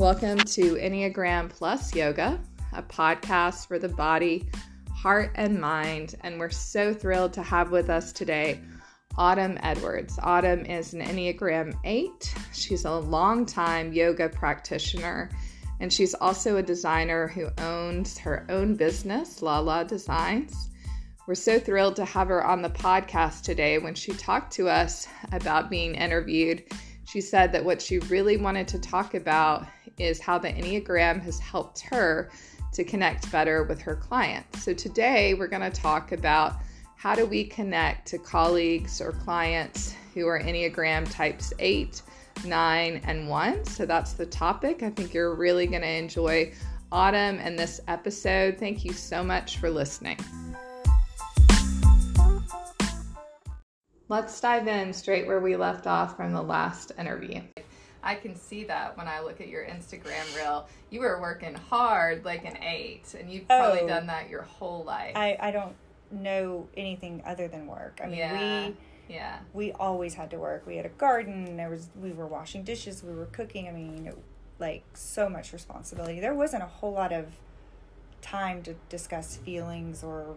Welcome to Enneagram Plus Yoga, a podcast for the body, heart, and mind. And we're so thrilled to have with us today Autumn Edwards. Autumn is an Enneagram 8. She's a longtime yoga practitioner, and she's also a designer who owns her own business, La La Designs. We're so thrilled to have her on the podcast today. When she talked to us about being interviewed, she said that what she really wanted to talk about is how the Enneagram has helped her to connect better with her clients. So today we're going to talk about how do we connect to colleagues or clients who are Enneagram types 8, 9, and 1. So that's the topic. I think you're really going to enjoy Autumn and this episode. Thank you so much for listening. Let's dive in straight where we left off from the last interview. I can see that when I look at your Instagram reel. You were working hard like an 8, and you've probably done that your whole life. I don't know anything other than work. I mean, we always had to work. We had a garden. We were washing dishes. We were cooking. I mean, like, so much responsibility. There wasn't a whole lot of time to discuss feelings or,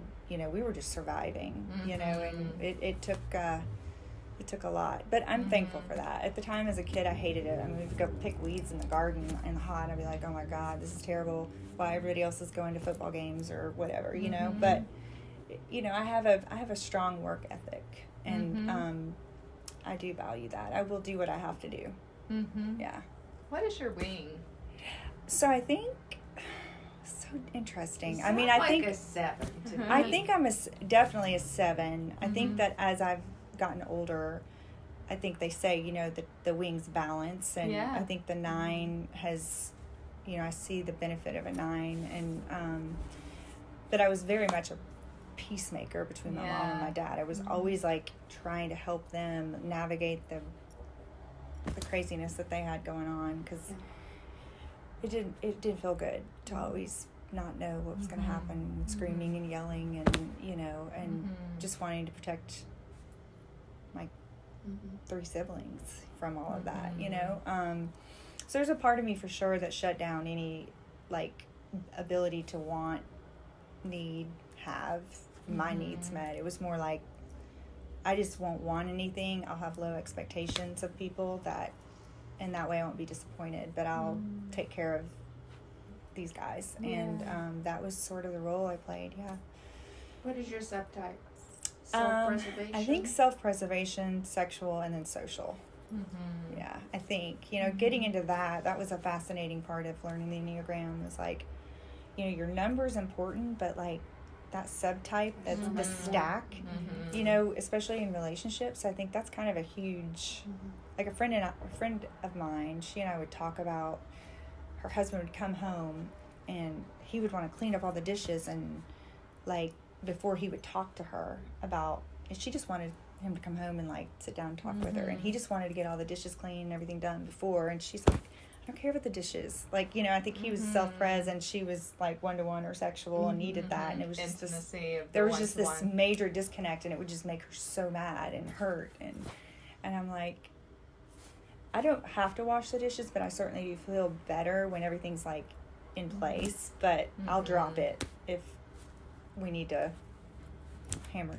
we were just surviving, and it took a lot, but I'm thankful for that. At the time as a kid, I hated it. I mean, we'd go pick weeds in the garden in the hot, and I'd be like, oh my God, this is terrible. Why everybody else is going to football games or whatever, but I have a strong work ethic, and I do value that. I will do what I have to do. Yeah. What is your wing? So I think interesting. I mean, I think a 7 to me. I think I'm definitely a 7. I think that as I've gotten older, I think they say, the wings balance, and I think the 9 has, I see the benefit of a 9, and but I was very much a peacemaker between my mom and my dad. I was always like trying to help them navigate the craziness that they had going on, because it didn't feel good to always not know what was going to happen, screaming and yelling, and just wanting to protect my 3 siblings from all of that, so there's a part of me for sure that shut down any like ability to want, need, have my needs met. It was more like I just won't want anything. I'll have low expectations of people, that and that way I won't be disappointed, but I'll take care of these guys. And that was sort of the role I played. What is your subtype? Self-preservation? I think self-preservation, sexual, and then social. I think getting into that was a fascinating part of learning the Enneagram, is like, your number's important, but like that subtype, that's the stack, especially in relationships. I think that's kind of a huge, like a friend of mine, she and I would talk about, her husband would come home and he would want to clean up all the dishes, and like before he would talk to her about, and she just wanted him to come home and like sit down and talk with her, and he just wanted to get all the dishes clean and everything done before, and she's like, I don't care about the dishes. Like, I think he was self-pres, and she was like one-to-one or sexual, and needed that, and it was just this major disconnect, and it would just make her so mad and hurt, and I'm like, I don't have to wash the dishes, but I certainly do feel better when everything's like in place, but I'll drop it if we need to hammer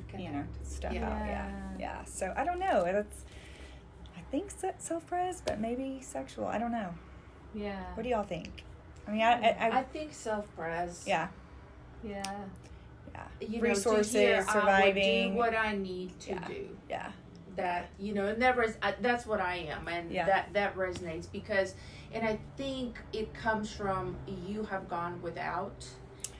stuff out. So I don't know. I think self-pres, but maybe sexual. I don't know. Yeah. What do y'all think? I mean, I think self-pres. Yeah. Resources, surviving. I do what I need to do. Yeah. That, it never. That's what I am, and that resonates, because, and I think it comes from you have gone without.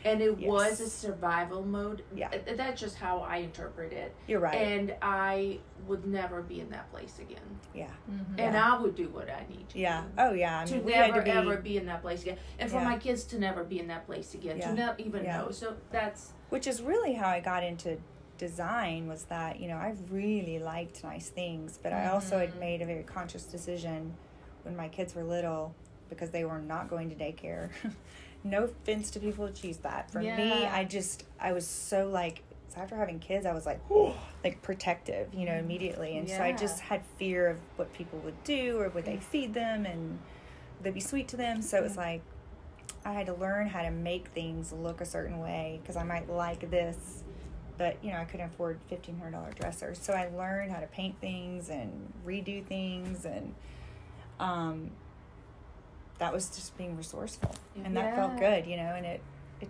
And it was a survival mode. Yeah. That's just how I interpret it. You're right. And I would never be in that place again. Yeah. Mm-hmm. And I would do what I need to do. Oh, yeah. I mean, to never, ever be in that place again. And for my kids to never be in that place again. Yeah. To not even know. So that's... Which is really how I got into design, was that, I really liked nice things. But I also had made a very conscious decision when my kids were little, because they were not going to daycare. No offense to people who choose that. For me, I was so like, after having kids, I was like, protective, immediately. And so I just had fear of what people would do, or would they feed them, and they'd be sweet to them. So it's like I had to learn how to make things look a certain way because I might like this, but you know, I couldn't afford $1,500 dressers. So I learned how to paint things and redo things, and that was just being resourceful, and that felt good, you know. And it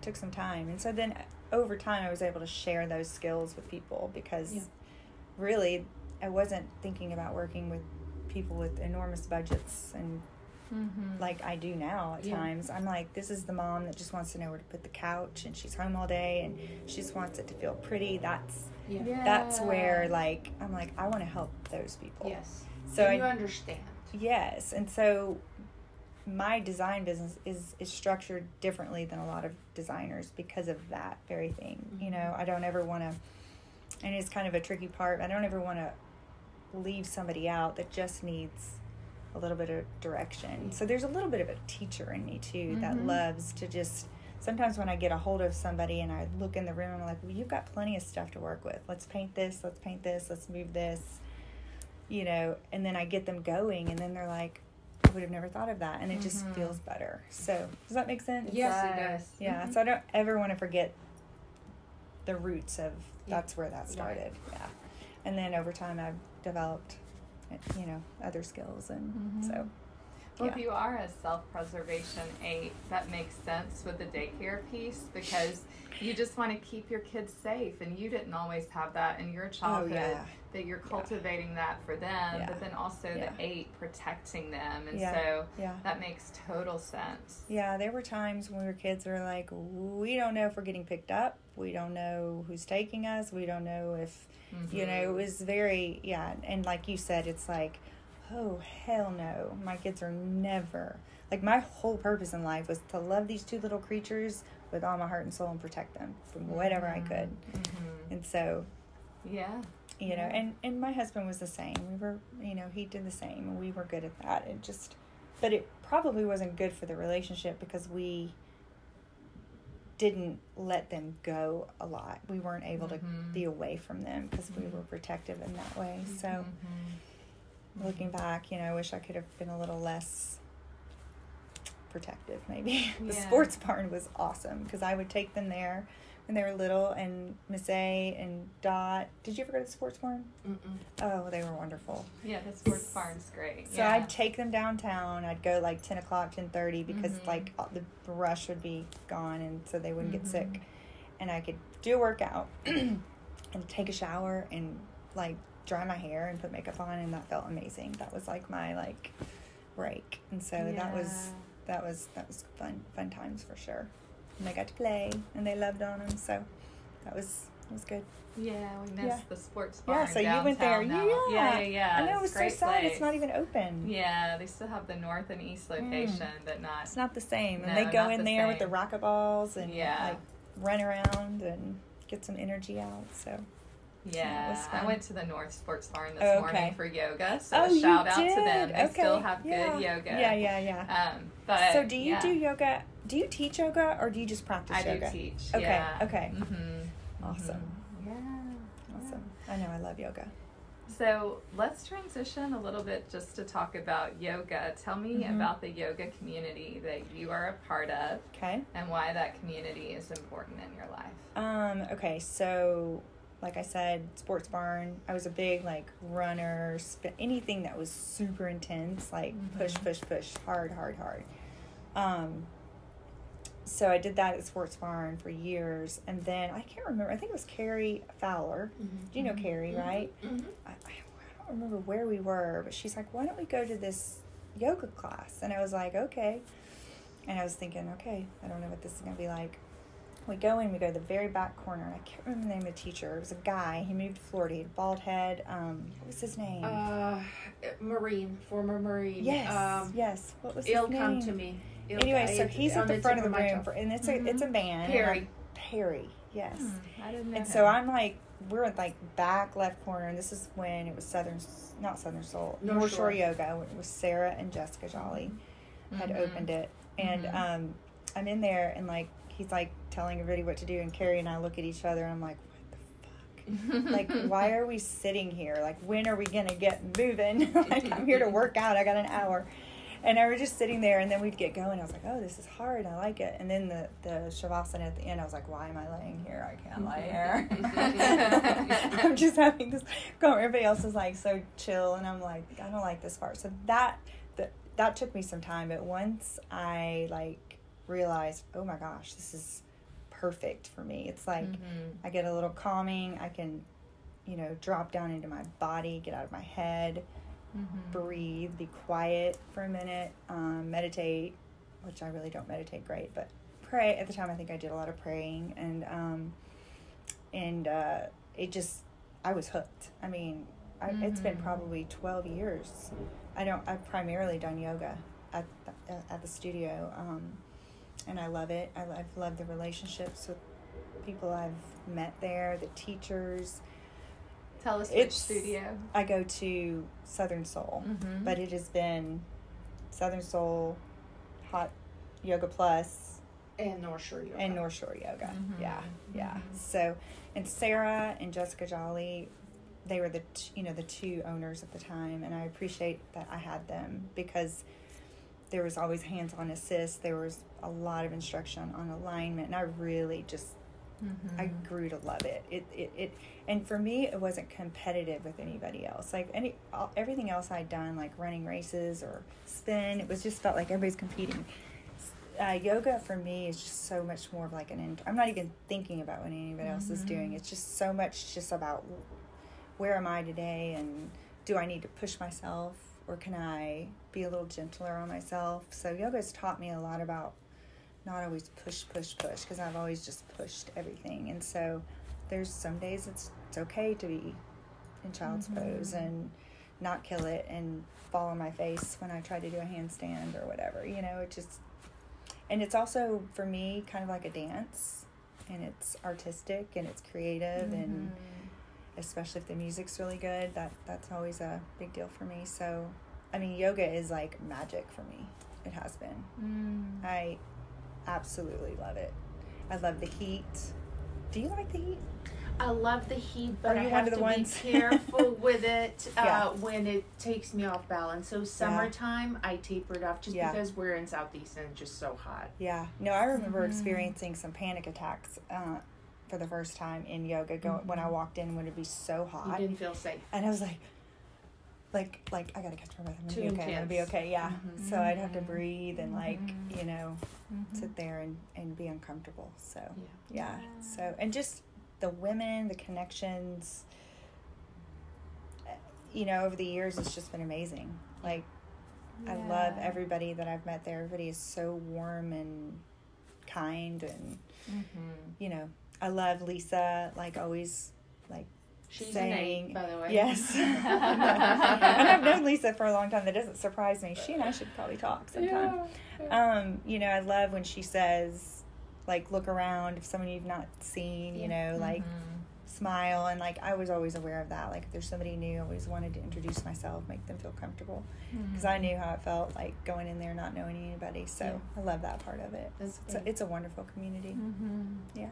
took some time, and so then over time I was able to share those skills with people because really I wasn't thinking about working with people with enormous budgets and like I do now at times. I'm like, this is the mom that just wants to know where to put the couch, and she's home all day, and she just wants it to feel pretty. That's that's where, like, I'm like, I want to help those people. So you understand. And so my design business is structured differently than a lot of designers because of that very thing. You know, I don't ever want to, and it's kind of a tricky part, I don't ever want to leave somebody out that just needs a little bit of direction. So there's a little bit of a teacher in me too that loves to just, sometimes when I get a hold of somebody and I look in the room, I'm like, well, you've got plenty of stuff to work with. Let's paint this, let's paint this, let's move this, you know, and then I get them going, and then they're like, I would have never thought of that, and it just feels better. So does that make sense? Yes, it does. So I don't ever want to forget the roots of that's where that started. And then over time I've developed, you know, other skills, and so well, if you are a self-preservation 8, that makes sense with the daycare piece, because you just want to keep your kids safe, and you didn't always have that in your childhood, that you're cultivating that for them, but then also the 8 protecting them, and so that makes total sense. There were times when we were kids, we were like, we don't know if we're getting picked up, we don't know who's taking us, we don't know if, you know, it was very, and like you said, it's like, oh, hell no, my kids are never, like, my whole purpose in life was to love these two little creatures with all my heart and soul and protect them from whatever I could. And so, you know, and my husband was the same. We were, you know, he did the same, and we were good at that. It just, but it probably wasn't good for the relationship because we didn't let them go a lot. We weren't able to be away from them because we were protective in that way. So looking back, you know, I wish I could have been a little less protective maybe. The sports barn was awesome because I would take them there when they were little, and Miss A and Dot. Did you ever go to the sports barn? Oh, they were wonderful. Yeah, the sports barn's great. So I'd take them downtown. I'd go like 10 o'clock, 10:30 because like the rush would be gone, and so they wouldn't get sick. And I could do a workout and take a shower and like dry my hair and put makeup on, and that felt amazing. That was like my like break. And so that was fun times for sure. And they got to play, and they loved on them, so that was good. Yeah, we missed the sports bar. Yeah, so you went there. Yeah. I know, it was so sad. It's not even open. Yeah, they still have the north and east location, but not. It's not the same. And they go in there with the rocket balls and like run around and get some energy out. So. Yeah, I went to the North Sports Barn this morning for yoga, so a shout out to them. They still have good yoga. Yeah. But so do you do yoga? Do you teach yoga, or do you just practice yoga? I do teach. Okay. Awesome. Awesome. I know, I love yoga. So let's transition a little bit just to talk about yoga. Tell me about the yoga community that you are a part of, and why that community is important in your life. Okay, so like I said, sports barn, I was a big, like, runner, anything that was super intense, like, push, hard. So I did that at Sports Barn for years, and then I can't remember. I think it was Carrie Fowler. Do you know Carrie, right? I don't remember where we were, but she's like, "Why don't we go to this yoga class?" And I was like, "Okay." And I was thinking, "Okay, I don't know what this is gonna be like." We go in. We go to the very back corner. I can't remember the name of the teacher. It was a guy. He moved to Florida. He had bald head. What was his name? Former Marine. Yes. What was his name? It'll come to me. Anyway, so he's at the front of the room, and it's a man. Perry, yes. I didn't know. And so I'm like, we're at like back left corner, and this is when it was North Shore Yoga. It was Sarah and Jessica Jolly had opened it, and I'm in there, and like he's like telling everybody what to do, and Carrie and I look at each other, and I'm like, what the fuck? Like, why are we sitting here? Like, when are we gonna get moving? Like, I'm here to work out. I got an hour. And I was just sitting there, and then we'd get going. I was like, oh, this is hard. I like it. And then the Shavasana at the end, I was like, why am I laying here? I can't lie here. I'm just having this going. Everybody else is like so chill, and I'm like, I don't like this part. So that took me some time. But once I like realized, oh my gosh, this is perfect for me. It's like I get a little calming. I can, you know, drop down into my body, get out of my head. Mm-hmm. Breathe, be quiet for a minute, meditate, which I really don't meditate great, but pray. At the time, I think I did a lot of praying, and it just, I was hooked. I mean, it's been probably 12 years. I've primarily done yoga at the studio, and I love it. I've loved the relationships with people I've met there, the teachers. Tell us which studio. I go to Southern Soul, but it has been Southern Soul Hot Yoga Plus and North Shore Yoga. Yeah. So, and Sarah and Jessica Jolly, they were the two owners at the time, and I appreciate that I had them because there was always hands-on assist. There was a lot of instruction on alignment, and I really just I grew to love it. It and for me, it wasn't competitive with anybody else. Like everything else I'd done, like running races or spin, it was just felt like everybody's competing. Yoga for me is just so much more of like I'm not even thinking about what anybody else is doing. It's just so much just about where am I today, and do I need to push myself, or can I be a little gentler on myself? So yoga's taught me a lot about not always push, because I've always just pushed everything. And so there's some days it's okay to be in child's pose and not kill it and fall on my face when I try to do a handstand or whatever, you know. It just, and it's also for me kind of like a dance, and it's artistic and it's creative, and especially if the music's really good, that's always a big deal for me. So I mean, yoga is like magic for me. It has been. I absolutely love it. I love the heat. Do you like the heat? I love the heat, but I have to be careful with it when it takes me off balance. So summertime, I tapered off just because we're in Southeast and it's just so hot. Yeah. No, I remember experiencing some panic attacks for the first time in yoga when I walked in when it'd be so hot. You didn't feel safe. And I was like I gotta catch my breath. I'm gonna be okay. Yeah. So I'd have to breathe and sit there and be uncomfortable. So yeah. So, and just the women, the connections, you know, over the years, it's just been amazing. Like I love everybody that I've met there. Everybody is so warm and kind, and you know, I love Lisa. Like always, like. She's saying, an 8, by the way. Yes. And I've known Lisa for a long time. That doesn't surprise me. She and I should probably talk sometime. Yeah. You know, I love when she says, like, look around. If someone you've not seen, you know, like, smile. And, like, I was always aware of that. Like, if there's somebody new, I always wanted to introduce myself, make them feel comfortable. Because I knew how it felt, like, going in there not knowing anybody. So I love that part of it. So it's a wonderful community. Yeah.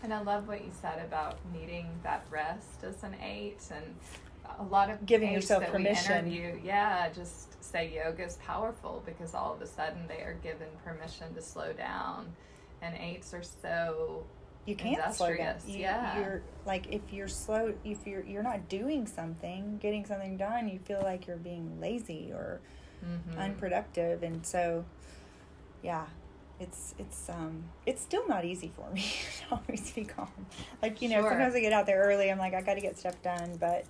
And I love what you said about needing that rest as an 8, and a lot of giving yourself that permission. We interview, just say yoga is powerful because all of a sudden they are given permission to slow down, and 8s are so you can't industrious. Slow down. You're like if you're not doing something, getting something done, you feel like you're being lazy or unproductive, and so It's still not easy for me to always be calm. Like, you know, sometimes I get out there early. I'm like, I got to get stuff done. But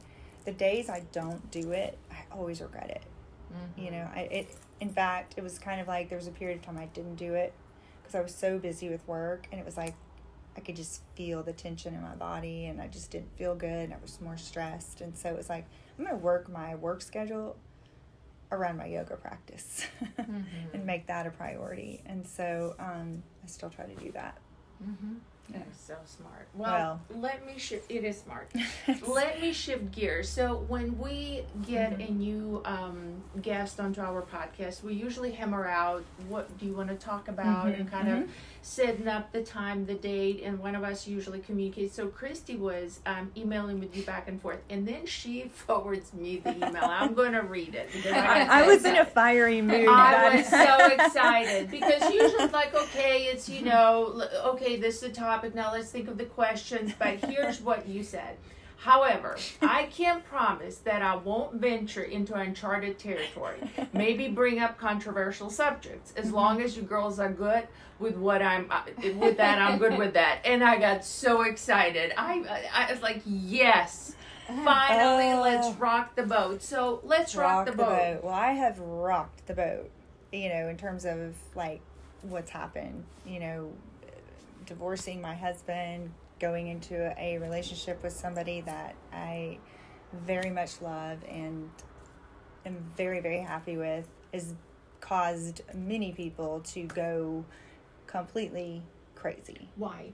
the days I don't do it, I always regret it. You know, in fact, it was kind of like there was a period of time I didn't do it because I was so busy with work. And it was like I could just feel the tension in my body, and I just didn't feel good, and I was more stressed. And so it was like, I'm going to work my work schedule around my yoga practice and make that a priority. And so I still try to do that. That is so smart. Well, let me shift. It is smart. Let me shift gears. So when we get a new guest onto our podcast, we usually hammer out what do you want to talk about and kind of setting up the time, the date, and one of us usually communicates. So Christy was emailing with you back and forth, and then she forwards me the email. I'm going to read it. I was in a fiery mood. I was so excited because usually it's like, okay, it's, you know, okay, this is the topic. Now let's think of the questions, but here's what you said. However, I can't promise that I won't venture into uncharted territory, maybe bring up controversial subjects. As long as you girls are good with what I'm good with that. And I got so excited. I was like, yes, finally, let's rock the boat. So let's rock the boat. Well, I have rocked the boat, you know, in terms of like what's happened, you know, divorcing my husband, going into a relationship with somebody that I very much love and am very, very happy with, has caused many people to go completely crazy. Why?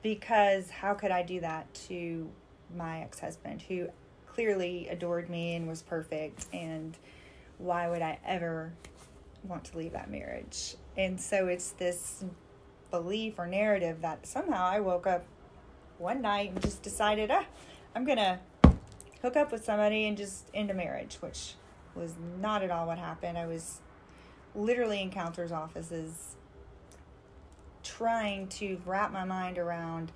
Because how could I do that to my ex-husband, who clearly adored me and was perfect, and why would I ever want to leave that marriage? And so it's this belief or narrative that somehow I woke up one night and just decided, I'm gonna hook up with somebody and just end a marriage, which was not at all what happened. I was literally in counselors' offices trying to wrap my mind around,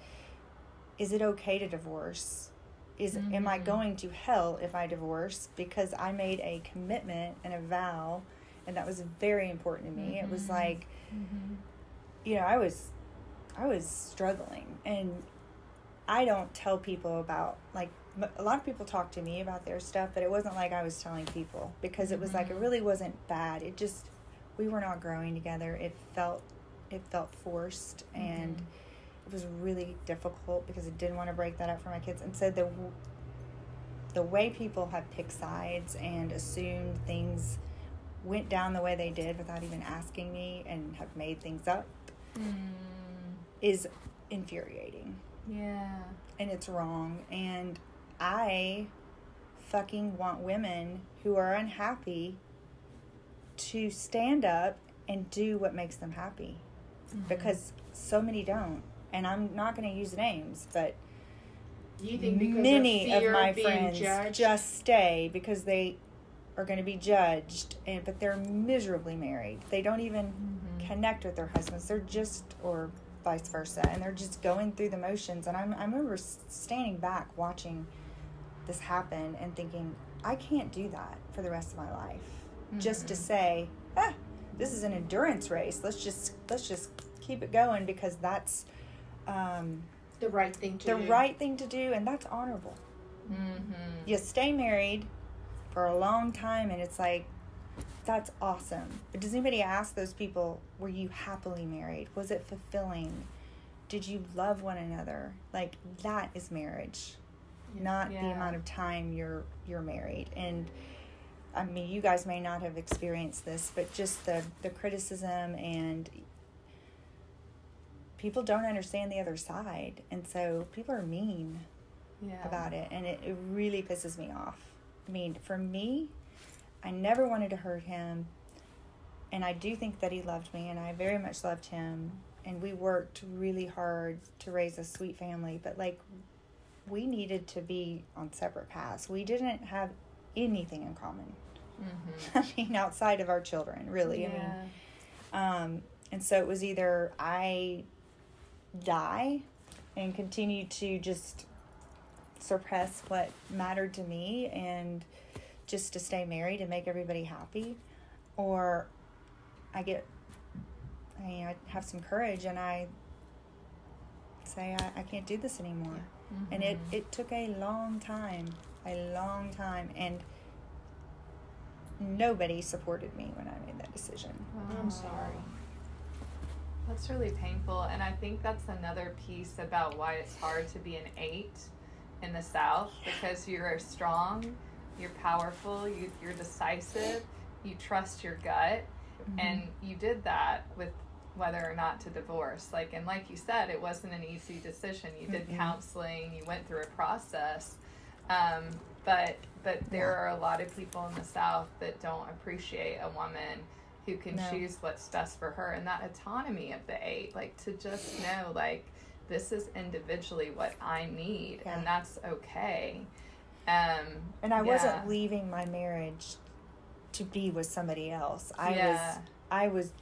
is it okay to divorce? Am I going to hell if I divorce? Because I made a commitment and a vow, and that was very important to me. It was like, you know, I was struggling, and I don't tell people about, like, a lot of people talk to me about their stuff, but it wasn't like I was telling people, because it was like, it really wasn't bad. It just, we were not growing together. It felt forced, and it was really difficult because I didn't want to break that up for my kids. And so the way people have picked sides and assumed things went down the way they did without even asking me and have made things up is infuriating. Yeah. And it's wrong. And I fucking want women who are unhappy to stand up and do what makes them happy. Because so many don't. And I'm not going to use names, but you think many of my friends just stay because they are going to be judged, but they're miserably married. They don't even connect with their husbands. They're just, or vice versa, and they're just going through the motions. And I remember standing back watching this happen and thinking, I can't do that for the rest of my life. Just to say, this is an endurance race. Let's just keep it going, because that's the right thing to do. The right thing to do, and that's honorable. You stay married for a long time, and it's like, that's awesome. But does anybody ask those people, were you happily married? Was it fulfilling? Did you love one another? Like, that is marriage, the amount of time you're married. And I mean, you guys may not have experienced this, but just the criticism, and people don't understand the other side. And so people are mean about it. And it really pisses me off. I mean, for me, I never wanted to hurt him, and I do think that he loved me, and I very much loved him, and we worked really hard to raise a sweet family, but, like, we needed to be on separate paths. We didn't have anything in common, I mean, outside of our children, really. Yeah. I mean, and so it was either I die and continue to just suppress what mattered to me and just to stay married and make everybody happy, or I have some courage and I say, I can't do this anymore. And it took a long time, and nobody supported me when I made that decision. Wow. I'm sorry. That's really painful, and I think that's another piece about why it's hard to be an 8 in the South, because you're strong, you're powerful, you're decisive, you trust your gut, and you did that with whether or not to divorce. Like, and like you said, it wasn't an easy decision. You did counseling, you went through a process. But there are a lot of people in the South that don't appreciate a woman who can choose what's best for her, and that autonomy of the eight, like to just know, like, this is individually what I need, and that's okay. And I wasn't leaving my marriage to be with somebody else. I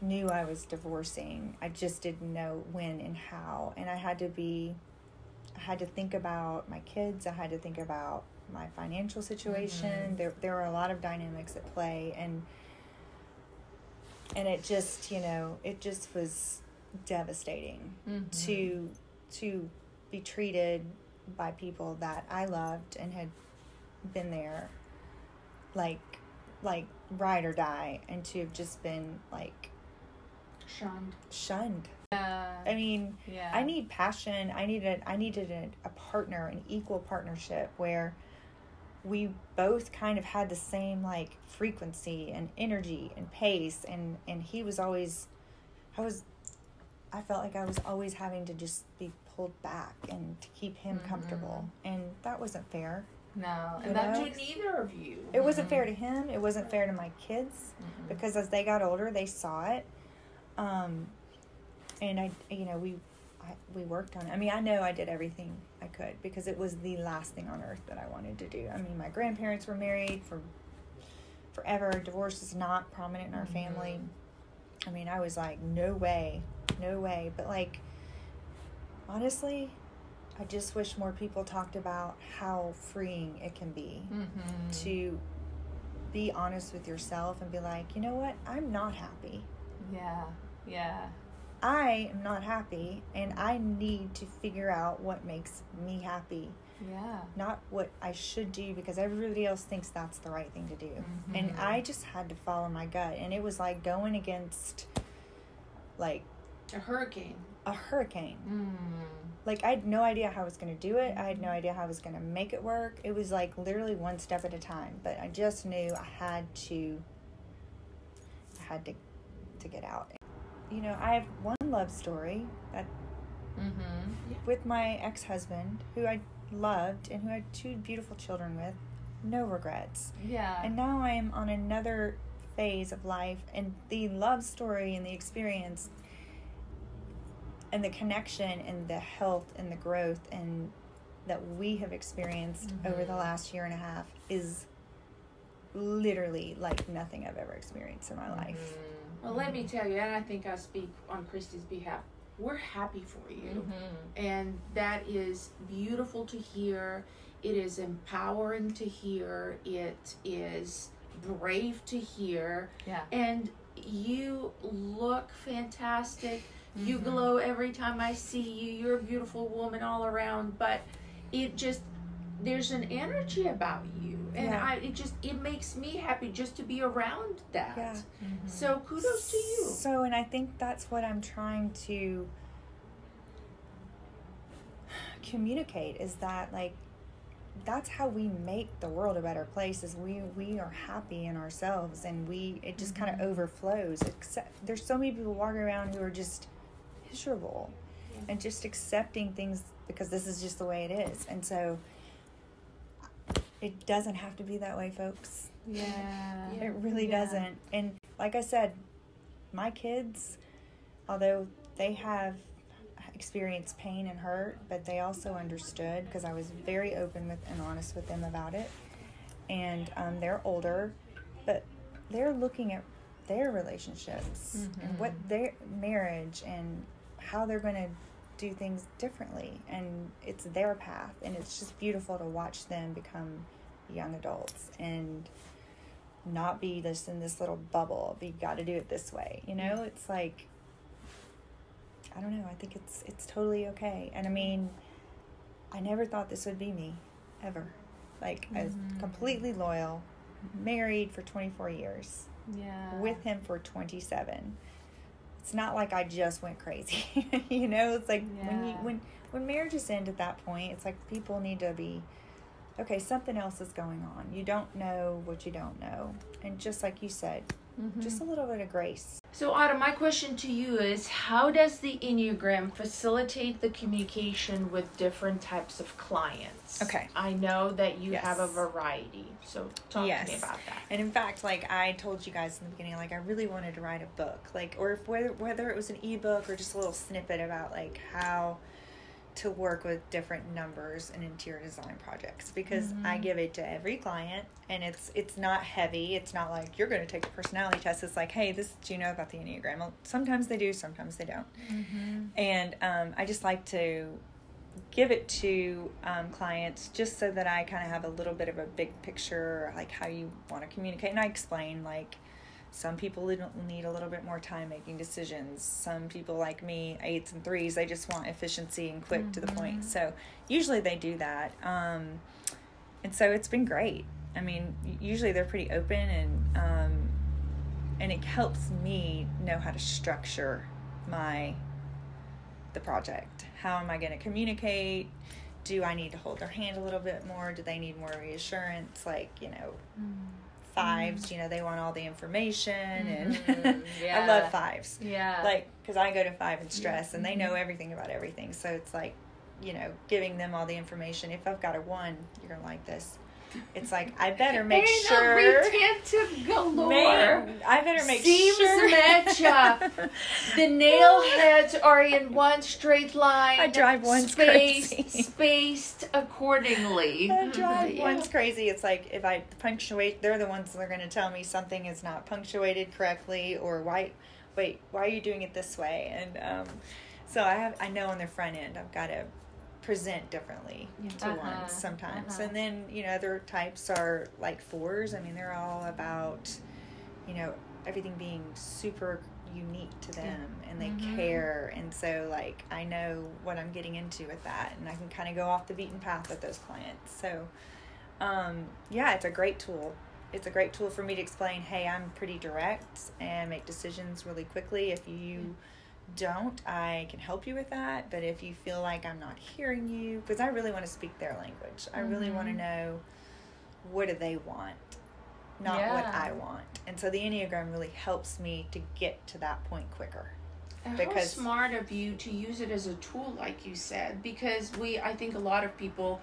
knew I was divorcing. I just didn't know when and how, and I had to think about my kids. I had to think about my financial situation. There were a lot of dynamics at play, and it just, you know, it just was devastating to be treated by people that I loved and had been there, like ride or die, and to have just been like shunned. I mean, I need passion. I needed a partner, an equal partnership where we both kind of had the same like frequency and energy and pace, and he was always, I felt like I was always having to just be pulled back and to keep him comfortable, and that wasn't fair. No, and that takes neither of you. It wasn't fair to him. It wasn't fair to my kids, because as they got older, they saw it. And I, you know, we worked on it. I mean, I know I did everything I could, because it was the last thing on earth that I wanted to do. I mean, my grandparents were married for forever. Divorce is not prominent in our family. I mean, I was like, no way. But like, honestly, I just wish more people talked about how freeing it can be to be honest with yourself and be like, you know what? I'm not happy. Yeah. I am not happy, and I need to figure out what makes me happy. Yeah. Not what I should do, because everybody else thinks that's the right thing to do. And I just had to follow my gut, and it was like going against like a hurricane. Like, I had no idea how I was going to do it. I had no idea how I was going to make it work. It was, like, literally one step at a time. But I just knew I had to get out. You know, I have one love story that with my ex-husband, who I loved and who I had two beautiful children with. No regrets. Yeah. And now I am on another phase of life. And the love story and the experience and the connection and the health and the growth and that we have experienced over the last year and a half is literally like nothing I've ever experienced in my life. Well, let me tell you, and I think I speak on Christy's behalf, we're happy for you. And that is beautiful to hear. It is empowering to hear. It is brave to hear. Yeah. And you look fantastic. You glow every time I see you. You're a beautiful woman all around, but it just, there's an energy about you, and it makes me happy just to be around that. So kudos to you. So, and I think that's what I'm trying to communicate, is that like, that's how we make the world a better place, is we are happy in ourselves, and it just kind of overflows. Except there's so many people walking around who are just miserable and just accepting things because this is just the way it is. And so it doesn't have to be that way, folks. Yeah. It really doesn't. And like I said, my kids, although they have experienced pain and hurt, but they also understood, because I was very open with and honest with them about it. And they're older, but they're looking at their relationships and what their marriage and how they're going to do things differently, and it's their path, and it's just beautiful to watch them become young adults and not be just in this little bubble, but you got to do it this way, you know. It's like, I don't know. I think it's totally okay. And I mean, I never thought this would be me, ever. Like, I was completely loyal, married for 24 years. Yeah. With him for 27. It's not like I just went crazy. You know, it's like when marriages end at that point, it's like people need to be, okay, something else is going on. You don't know what you don't know. And just like you said, just a little bit of grace. So Autumn, my question to you is, how does the Enneagram facilitate the communication with different types of clients? Okay. I know that you yes. have a variety, so talk yes. to me about that. And in fact, like I told you guys in the beginning, like I really wanted to write a book, like, or if, whether it was an ebook or just a little snippet about like how to work with different numbers and interior design projects, because mm-hmm. I give it to every client, and it's not heavy. It's not like you're going to take a personality test. It's like, hey, this, do you know about the Enneagram? Well, sometimes they do, sometimes they don't. Mm-hmm. And I just like to give it to clients just so that I kind of have a little bit of a big picture, like how you want to communicate. And I explain, like, some people need a little bit more time making decisions. Some people like me, 8s and 3s, they just want efficiency and quick mm-hmm. to the point. So usually they do that. And so it's been great. I mean, usually they're pretty open, and it helps me know how to structure the project. How am I going to communicate? Do I need to hold their hand a little bit more? Do they need more reassurance? Like, you know, mm-hmm. 5s, you know, they want all the information, and yeah. I love 5s. Yeah. Like, because I go to 5 and stress, and they know everything about everything. So it's like, you know, giving them all the information. If I've got a 1, you're going to like this. It's like, I better make sure. Retentive galore. Man, I better make Seams sure. Seams match up. The nail heads are in one straight line. I drive ones crazy. Spaced accordingly. I drive ones crazy. It's like, if I punctuate, they're the ones that are going to tell me something is not punctuated correctly, or why are you doing it this way? And so I know on their front end, I've got to present differently to ones sometimes. And then, you know, other types are like 4s. I mean, they're all about, you know, everything being super unique to them, and they mm-hmm. care. And so, like, I know what I'm getting into with that, and I can kind of go off the beaten path with those clients. So, yeah, it's a great tool. It's a great tool for me to explain, hey, I'm pretty direct and make decisions really quickly. If you mm-hmm. don't, I can help you with that. But if you feel like I'm not hearing you, because I really want to speak their language. I really mm-hmm. want to know, what do they want, not what I want. And so the Enneagram really helps me to get to that point quicker. And how smart of you to use it as a tool, like you said, because I think a lot of people,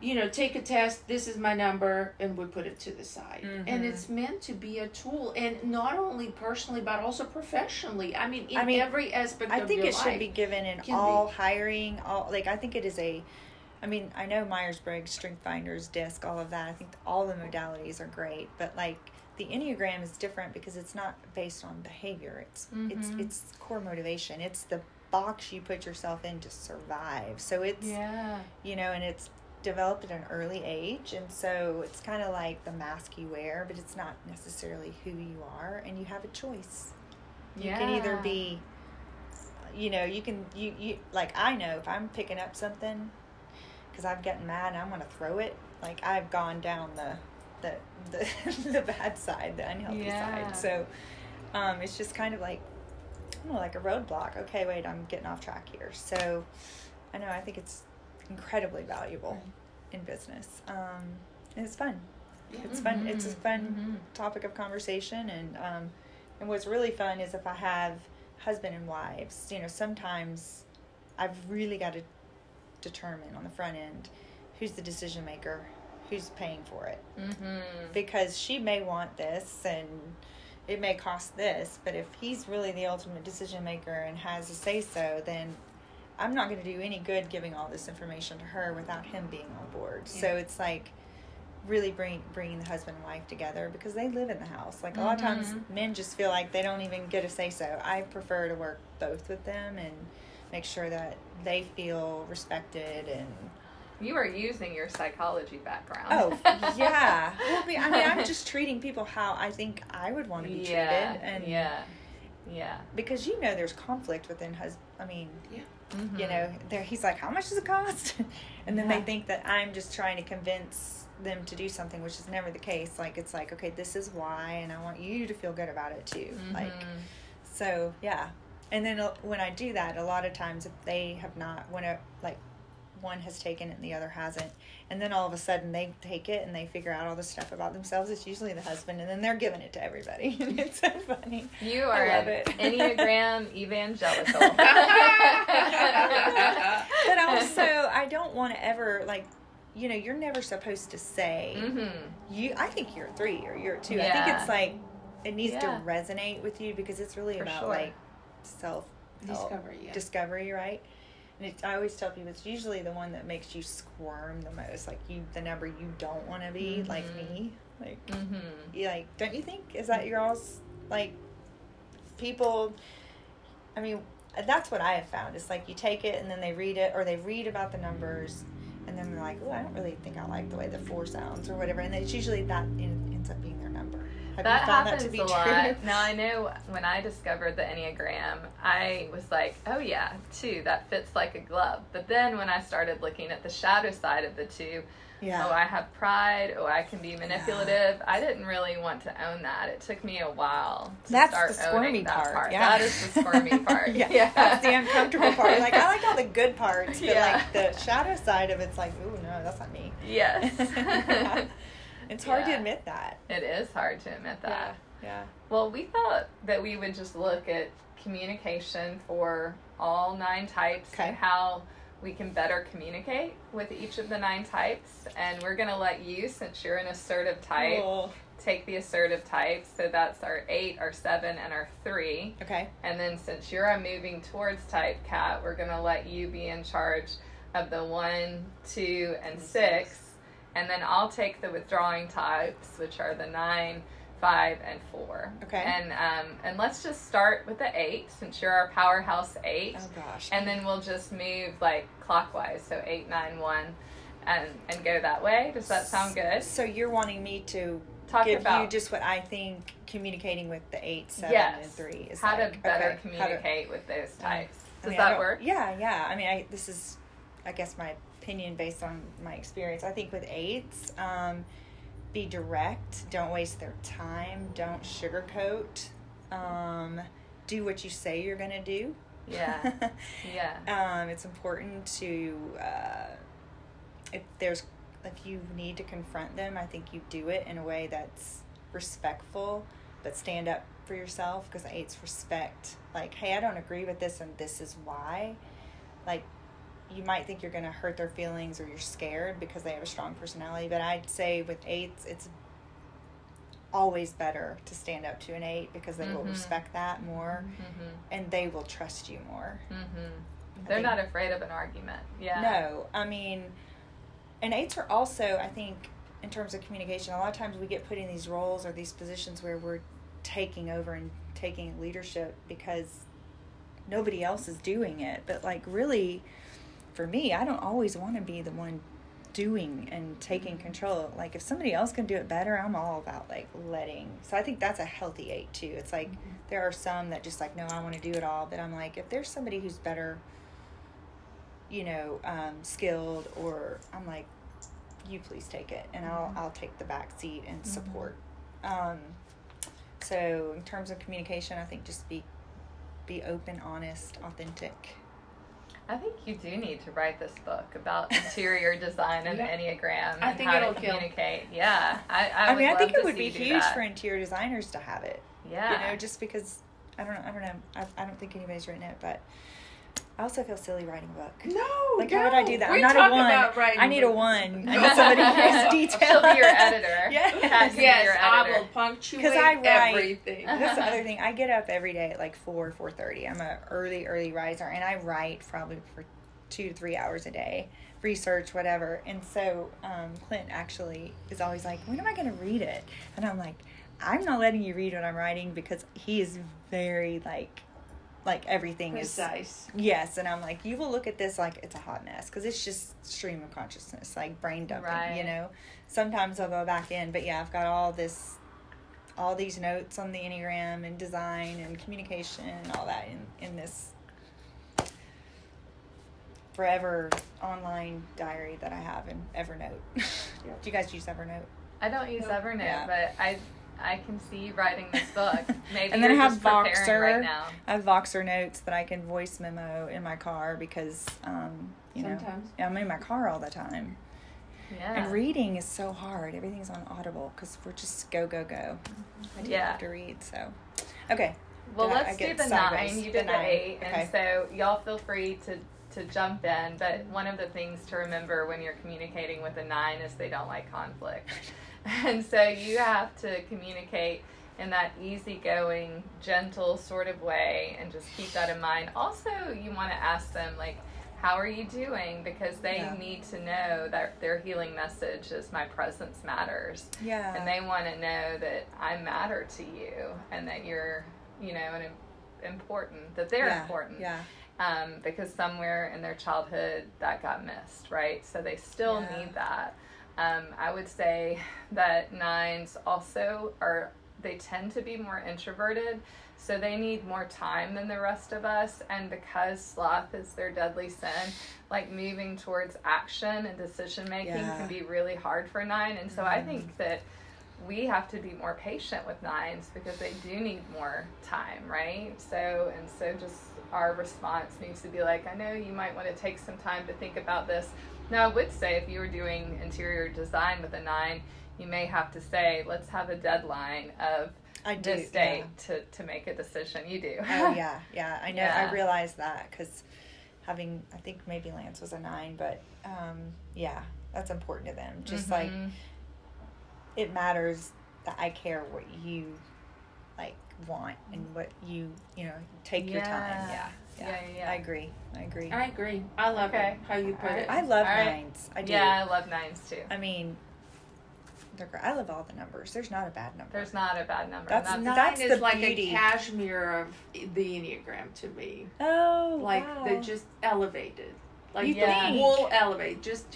you know, take a test, this is my number, and we put it to the side. Mm-hmm. And it's meant to be a tool, and not only personally, but also professionally. I mean, in every aspect of your life. I think it should be given in all hiring, all, like, I think it is a, I mean, I know Myers-Briggs, StrengthsFinders, DISC, all of that. I think all the modalities are great, but, like, the Enneagram is different because it's not based on behavior. It's mm-hmm. it's core motivation. It's the box you put yourself in to survive. So it's, you know, and it's developed at an early age, and so it's kind of like the mask you wear, but it's not necessarily who you are, and you have a choice. You can either be, you know, you like, I know if I'm picking up something because I'm getting mad and I'm going to throw it, like, I've gone down the the bad side, the unhealthy side. So it's just kind of like, I don't know, like a roadblock. Okay, wait, I'm getting off track here. So I know, I think it's incredibly valuable in business. And it's fun. It's mm-hmm. fun. It's a fun mm-hmm. topic of conversation. And what's really fun is if I have husband and wives, you know, sometimes I've really got to determine on the front end who's the decision maker, who's paying for it. Mm-hmm. Because she may want this and it may cost this, but if he's really the ultimate decision maker and has a say-so, then I'm not going to do any good giving all this information to her without him being on board. Yeah. So it's like really bringing the husband and wife together, because they live in the house. Like, a lot of times men just feel like they don't even get a say-so. I prefer to work both with them and make sure that they feel respected. And you are using your psychology background. Oh, yeah. Well, I mean, I'm just treating people how I think I would want to be treated. And yeah. Because, you know, there's conflict within husband. I mean, mm-hmm. you know, he's like, how much does it cost? And then they think that I'm just trying to convince them to do something, which is never the case. Like, it's like, okay, this is why, and I want you to feel good about it too. Mm-hmm. Like, so, yeah. And then when I do that, a lot of times if they have not, like, one has taken it and the other hasn't. And then all of a sudden they take it and they figure out all this stuff about themselves. It's usually the husband, and then they're giving it to everybody. And it's so funny. You are an Enneagram evangelical. But also, I don't want to ever, like, you know, you're never supposed to say, I think you're a 3 or you're a 2. Yeah. I think it's like, it needs to resonate with you, because it's really about, like, self-discovery, discovery, right? And I always tell people, it's usually the one that makes you squirm the most, like the number you don't want to be, like me. Like, you, like, don't you think? Is that your all's, like, people, I mean, that's what I have found. It's like you take it and then they read it, or they read about the numbers, and then they're like, oh, I don't really think I like the way the 4 sounds or whatever. And it's usually that ends up being their number. Have that you found happens that to be a true? Lot. Now, I know when I discovered the Enneagram, I was like, oh yeah, 2, that fits like a glove. But then when I started looking at the shadow side of the 2, oh, I have pride, oh, I can be manipulative. I didn't really want to own that. It took me a while to start owning that part. Yeah. That is the squirmy part. That's the uncomfortable part. Like, I like all the good parts, but like the shadow side of it's like, ooh, no, that's not me. Yes. It's hard to admit that. It is hard to admit that. Yeah. Well, we thought that we would just look at communication for all 9 types and how we can better communicate with each of the 9 types. And we're going to let you, since you're an assertive type, take the assertive type. So that's our 8, our 7, and our 3. Okay. And then since you're a moving towards type, Kat, we're going to let you be in charge of the 1, 2, and 6. And then I'll take the withdrawing types, which are the 9, 5, and 4. Okay. And let's just start with the 8, since you're our powerhouse 8. Oh, gosh. And then we'll just move, like, clockwise, so 8, 9, 1, and go that way. Does that sound good? So you're wanting me to give you just what I think communicating with the 8, 7, and 3 is. How to better communicate with those types. Does that work? Yeah. I mean, this is, I guess, my opinion based on my experience. I think with 8s, be direct, don't waste their time, don't sugarcoat, do what you say you're gonna do. It's important to, if you need to confront them, I think you do it in a way that's respectful, but stand up for yourself, because 8s respect, like, hey, I don't agree with this and this is why. Like, you might think you're going to hurt their feelings, or you're scared because they have a strong personality. But I'd say with 8s, it's always better to stand up to an 8, because they will respect that more, and they will trust you more. They're not afraid of an argument. No, I mean, and 8s are also, I think, in terms of communication, a lot of times we get put in these roles or these positions where we're taking over and taking leadership because nobody else is doing it. But, like, really, for me, I don't always want to be the one doing and taking control. Like, if somebody else can do it better, I'm all about, like, letting. So I think that's a healthy 8 too. It's like there are some that just, like, no, I want to do it all. But I'm like, if there's somebody who's better, you know, skilled, or I'm like, you please take it, and I'll take the back seat and support. So in terms of communication, I think just be open, honest, authentic. I think you do need to write this book about interior design and Enneagram and how to communicate. Yeah. I mean, I think it would be huge for interior designers to have it. Yeah. You know, just because, I don't know. I don't think anybody's written it, but I also feel silly writing a book. No, like, how would I do that? I'm not a 1. I need a 1. I need somebody who's detailed. She'll be your editor. Yes, I will punctuate everything. That's the other thing. I get up every day at like 4:30. I'm an early riser, and I write probably for 2 to 3 hours a day, research, whatever. And so Clint actually is always like, when am I going to read it? And I'm like, I'm not letting you read what I'm writing, because he is very like everything precise. Yes, and I'm like, you will look at this like it's a hot mess, because it's just stream of consciousness, like brain dumping, you know. Sometimes I'll go back in, but yeah, I've got all these notes on the Enneagram and design and communication and all that in this forever online diary that I have in Evernote. Do you guys use Evernote? I don't use Evernote, but I I can see you writing this book. Maybe and then I have Voxer right now. I have Voxer notes that I can voice memo in my car because you know, I'm in my car all the time. Yeah. And reading is so hard. Everything's on Audible because we're just go, go, go. I do have to read, so. Okay. Well, let's do the 9. You did the 8. And so y'all feel free to jump in. But one of the things to remember when you're communicating with a 9 is they don't like conflict. And so you have to communicate in that easygoing, gentle sort of way and just keep that in mind. Also, you want to ask them, like, how are you doing? Because they need to know that their healing message is my presence matters. Yeah. And they want to know that I matter to you and that you're, you know, an important, that they're important. Yeah. Because somewhere in their childhood that got missed, right? So they still need that. I would say that 9s also are, they tend to be more introverted, so they need more time than the rest of us. And because sloth is their deadly sin, like moving towards action and decision making can be really hard for 9. And so I think that we have to be more patient with 9s because they do need more time, right? So, and so just our response needs to be like, I know you might want to take some time to think about this. Now, I would say if you were doing interior design with a 9, you may have to say, let's have a deadline of this day to make a decision. You do. Oh, yeah. Yeah, I know. Yeah. I realized that because having, I think maybe Lance was a 9, but that's important to them. Just like it matters that I care what you like want and what you know, take your time. Yeah. Yeah, yeah, I agree. I love how you put it. I love 9s. I do. Yeah, I love 9s too. I mean, I love all the numbers. There's not a bad number. That's like beauty. A cashmere of the Enneagram to me. Oh, like they're just elevated. Like wool elevate. Just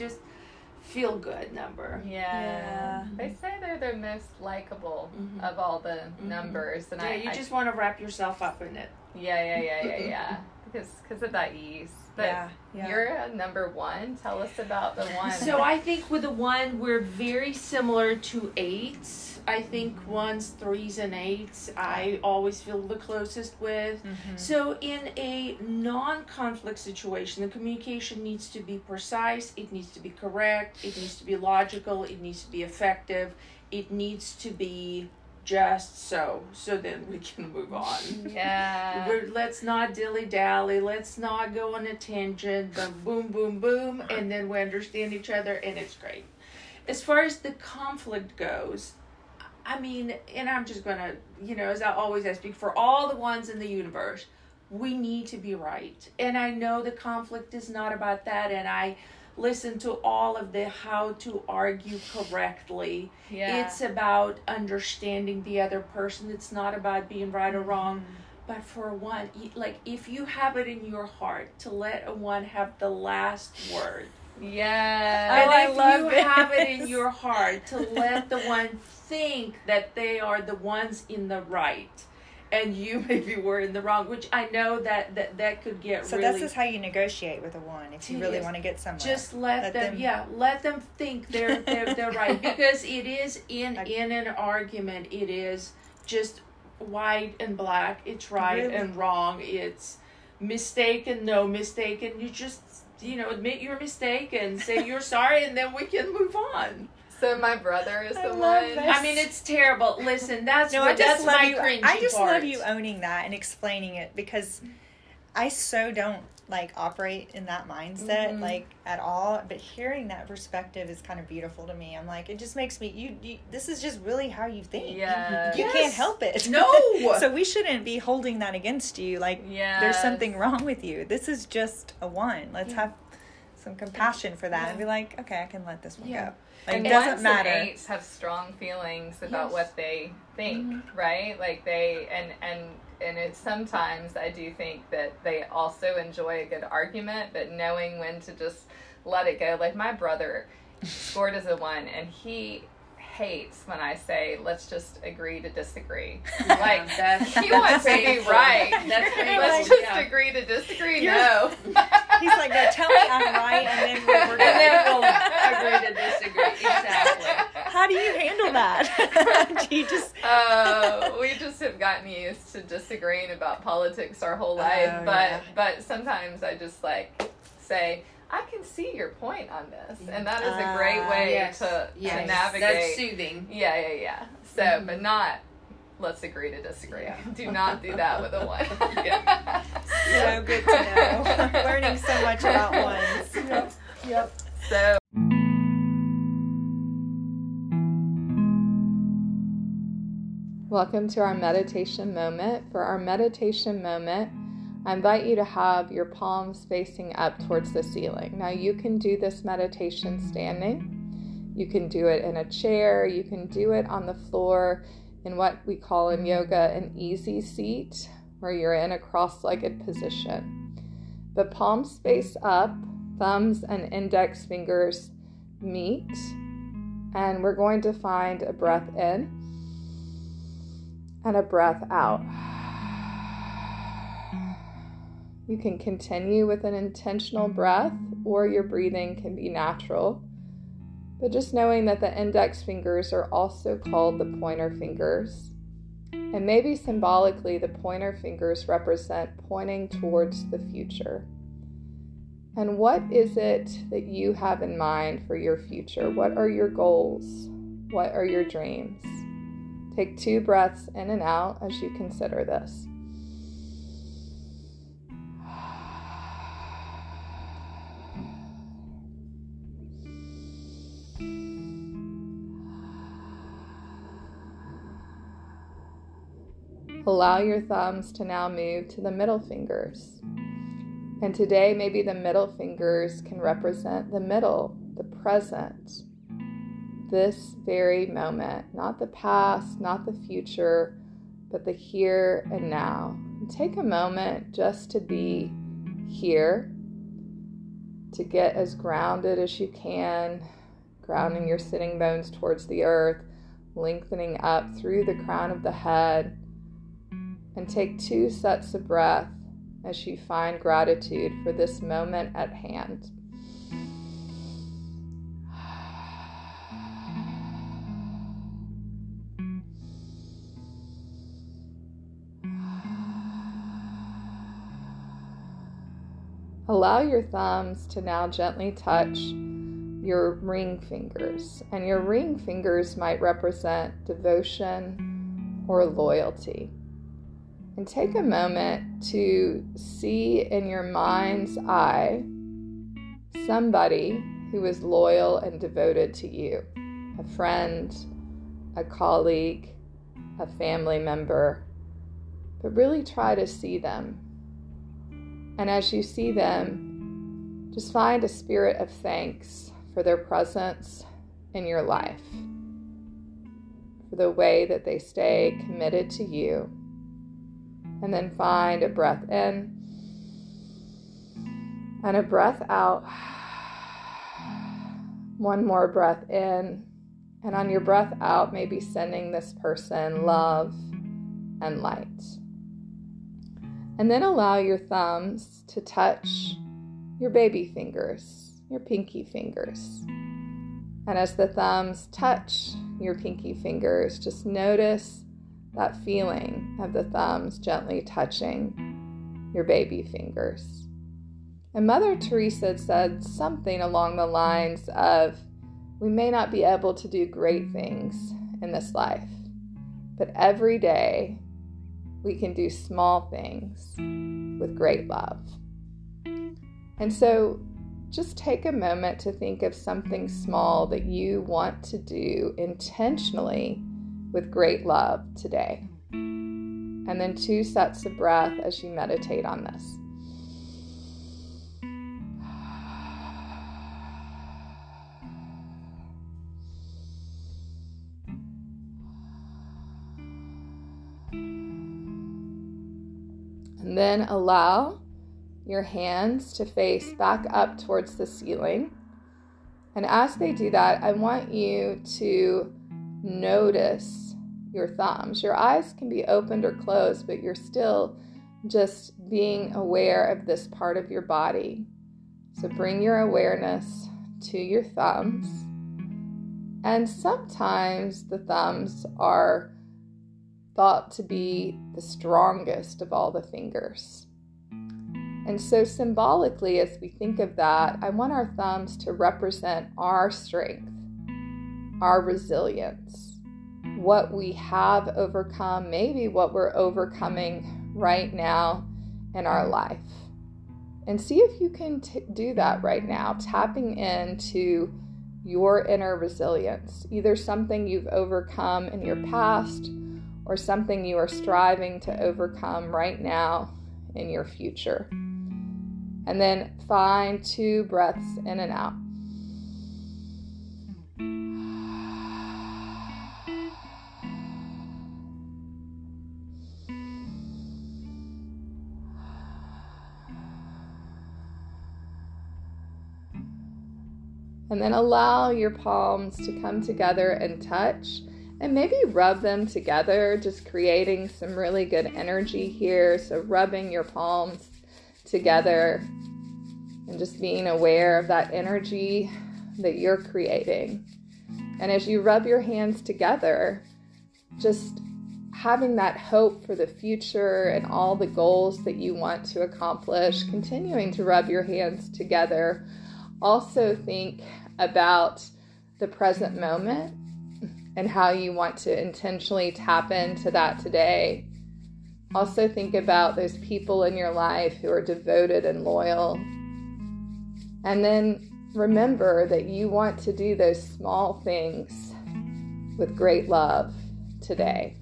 feel good number. Yeah. They say they're the most likable of all the numbers, and you just want to wrap yourself up in it. Yeah. Because of that ease. But you're a number 1. Tell us about the 1. So I think with the 1, we're very similar to 8s. I think 1s, 3s, and 8s, I always feel the closest with. Mm-hmm. So in a non-conflict situation, the communication needs to be precise. It needs to be correct. It needs to be logical. It needs to be effective. It needs to be... just so then we can move on. Yeah. Let's not dilly-dally. Let's not go on a tangent. Boom, boom, boom. And then we understand each other, and it's great. As far as the conflict goes, I mean, and I'm just going to, as I speak for all the ones in the universe, we need to be right. And I know the conflict is not about that, and I... listen to all of the how to argue correctly. Yeah. It's about understanding the other person. It's not about being right or wrong. But for 1, like if you have it in your heart to let a 1 have the last word. Yeah. And have it in your heart to let the 1 think that they are the ones in the right. And you maybe were in the wrong, which I know that could get so really... So this is how you negotiate with a 1 if you really want to get somewhere. Just let them think they're right. Because it is in an argument, it is just white and black, it's right and wrong, it's mistake and no mistake, and you just, admit your mistake and say you're sorry, and then we can move on. So my brother is the one. This. I mean, it's terrible. Listen, that's my cringy part. I just love you owning that and explaining it because I so don't operate in that mindset at all. But hearing that perspective is kind of beautiful to me. I'm like, it just makes me this is just really how you think. Yeah, you can't help it. No. So we shouldn't be holding that against you. Like there's something wrong with you. This is just a 1. Let's have some compassion for that and be like, okay, I can let this one go. Like, and it doesn't matter. And 8s have strong feelings about what they think, right? Like they and it's sometimes I do think that they also enjoy a good argument, but knowing when to just let it go. Like my brother scored as a 1, and he hates when I say let's just agree to disagree. Like he wants to be right. That's let's just agree to disagree. No. He's like, no, tell me I'm right, and then we're going to agree to disagree. Exactly. how do you handle that? Do you just... we just have gotten used to disagreeing about politics our whole life, but sometimes I just like say, I can see your point on this, and that is a great way to navigate. That's soothing. Yeah. So, but not, let's agree to disagree. Yeah. Do not do that with a one. Yeah. So good to know. Learning so much about ones. Yep. So. Welcome to our meditation moment. For our meditation moment, I invite you to have your palms facing up towards the ceiling. Now you can do this meditation standing. You can do it in a chair. You can do it on the floor in what we call in yoga an easy seat, where you're in a cross-legged position. But palms face up, thumbs and index fingers meet, and we're going to find a breath in and a breath out. You can continue with an intentional breath, or your breathing can be natural. But just knowing that the index fingers are also called the pointer fingers. And maybe symbolically, the pointer fingers represent pointing towards the future. And what is it that you have in mind for your future? What are your goals? What are your dreams? Take two breaths in and out as you consider this. Allow your thumbs to now move to the middle fingers. And today, maybe the middle fingers can represent the middle, the present, this very moment, not the past, not the future, but the here and now. And take a moment just to be here, to get as grounded as you can, grounding your sitting bones towards the earth, lengthening up through the crown of the head. And take two sets of breath as you find gratitude for this moment at hand. Allow your thumbs to now gently touch your ring fingers, and your ring fingers might represent devotion or loyalty. And take a moment to see in your mind's eye somebody who is loyal and devoted to you. A friend, a colleague, a family member. But really try to see them. And as you see them, just find a spirit of thanks for their presence in your life. For the way that they stay committed to you. And then find a breath in and a breath out. One more breath in. And on your breath out, maybe sending this person love and light. And then allow your thumbs to touch your baby fingers, your pinky fingers. And as the thumbs touch your pinky fingers, just notice that feeling of the thumbs gently touching your baby fingers. And Mother Teresa said something along the lines of, we may not be able to do great things in this life, but every day we can do small things with great love. And so just take a moment to think of something small that you want to do intentionally with great love today. And then two sets of breath as you meditate on this. And then allow your hands to face back up towards the ceiling. And as they do that, I want you to notice your thumbs. Your eyes can be opened or closed, but you're still just being aware of this part of your body. So bring your awareness to your thumbs And sometimes the thumbs are thought to be the strongest of all the fingers. And so symbolically, as we think of that, I want our thumbs to represent our strength, our resilience, what we have overcome, maybe what we're overcoming right now in our life. And see if you can do that right now, tapping into your inner resilience, either something you've overcome in your past or something you are striving to overcome right now in your future. And then find 2 breaths in and out. And then allow your palms to come together and touch, and maybe rub them together, just creating some really good energy here. So rubbing your palms together and just being aware of that energy that you're creating. And as you rub your hands together, just having that hope for the future and all the goals that you want to accomplish, continuing to rub your hands together. Also think about the present moment and how you want to intentionally tap into that today. Also think about those people in your life who are devoted and loyal. And then remember that you want to do those small things with great love today.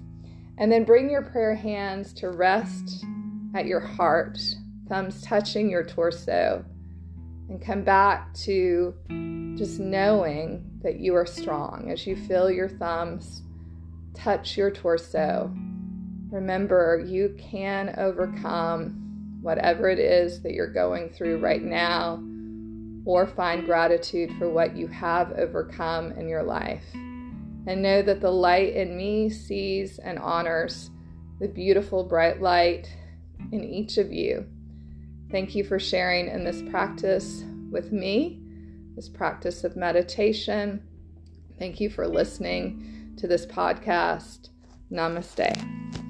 And then bring your prayer hands to rest at your heart, thumbs touching your torso. And come back to just knowing that you are strong. As you feel your thumbs touch your torso, remember you can overcome whatever it is that you're going through right now, or find gratitude for what you have overcome in your life. And know that the light in me sees and honors the beautiful bright light in each of you. Thank you for sharing in this practice with me, this practice of meditation. Thank you for listening to this podcast. Namaste.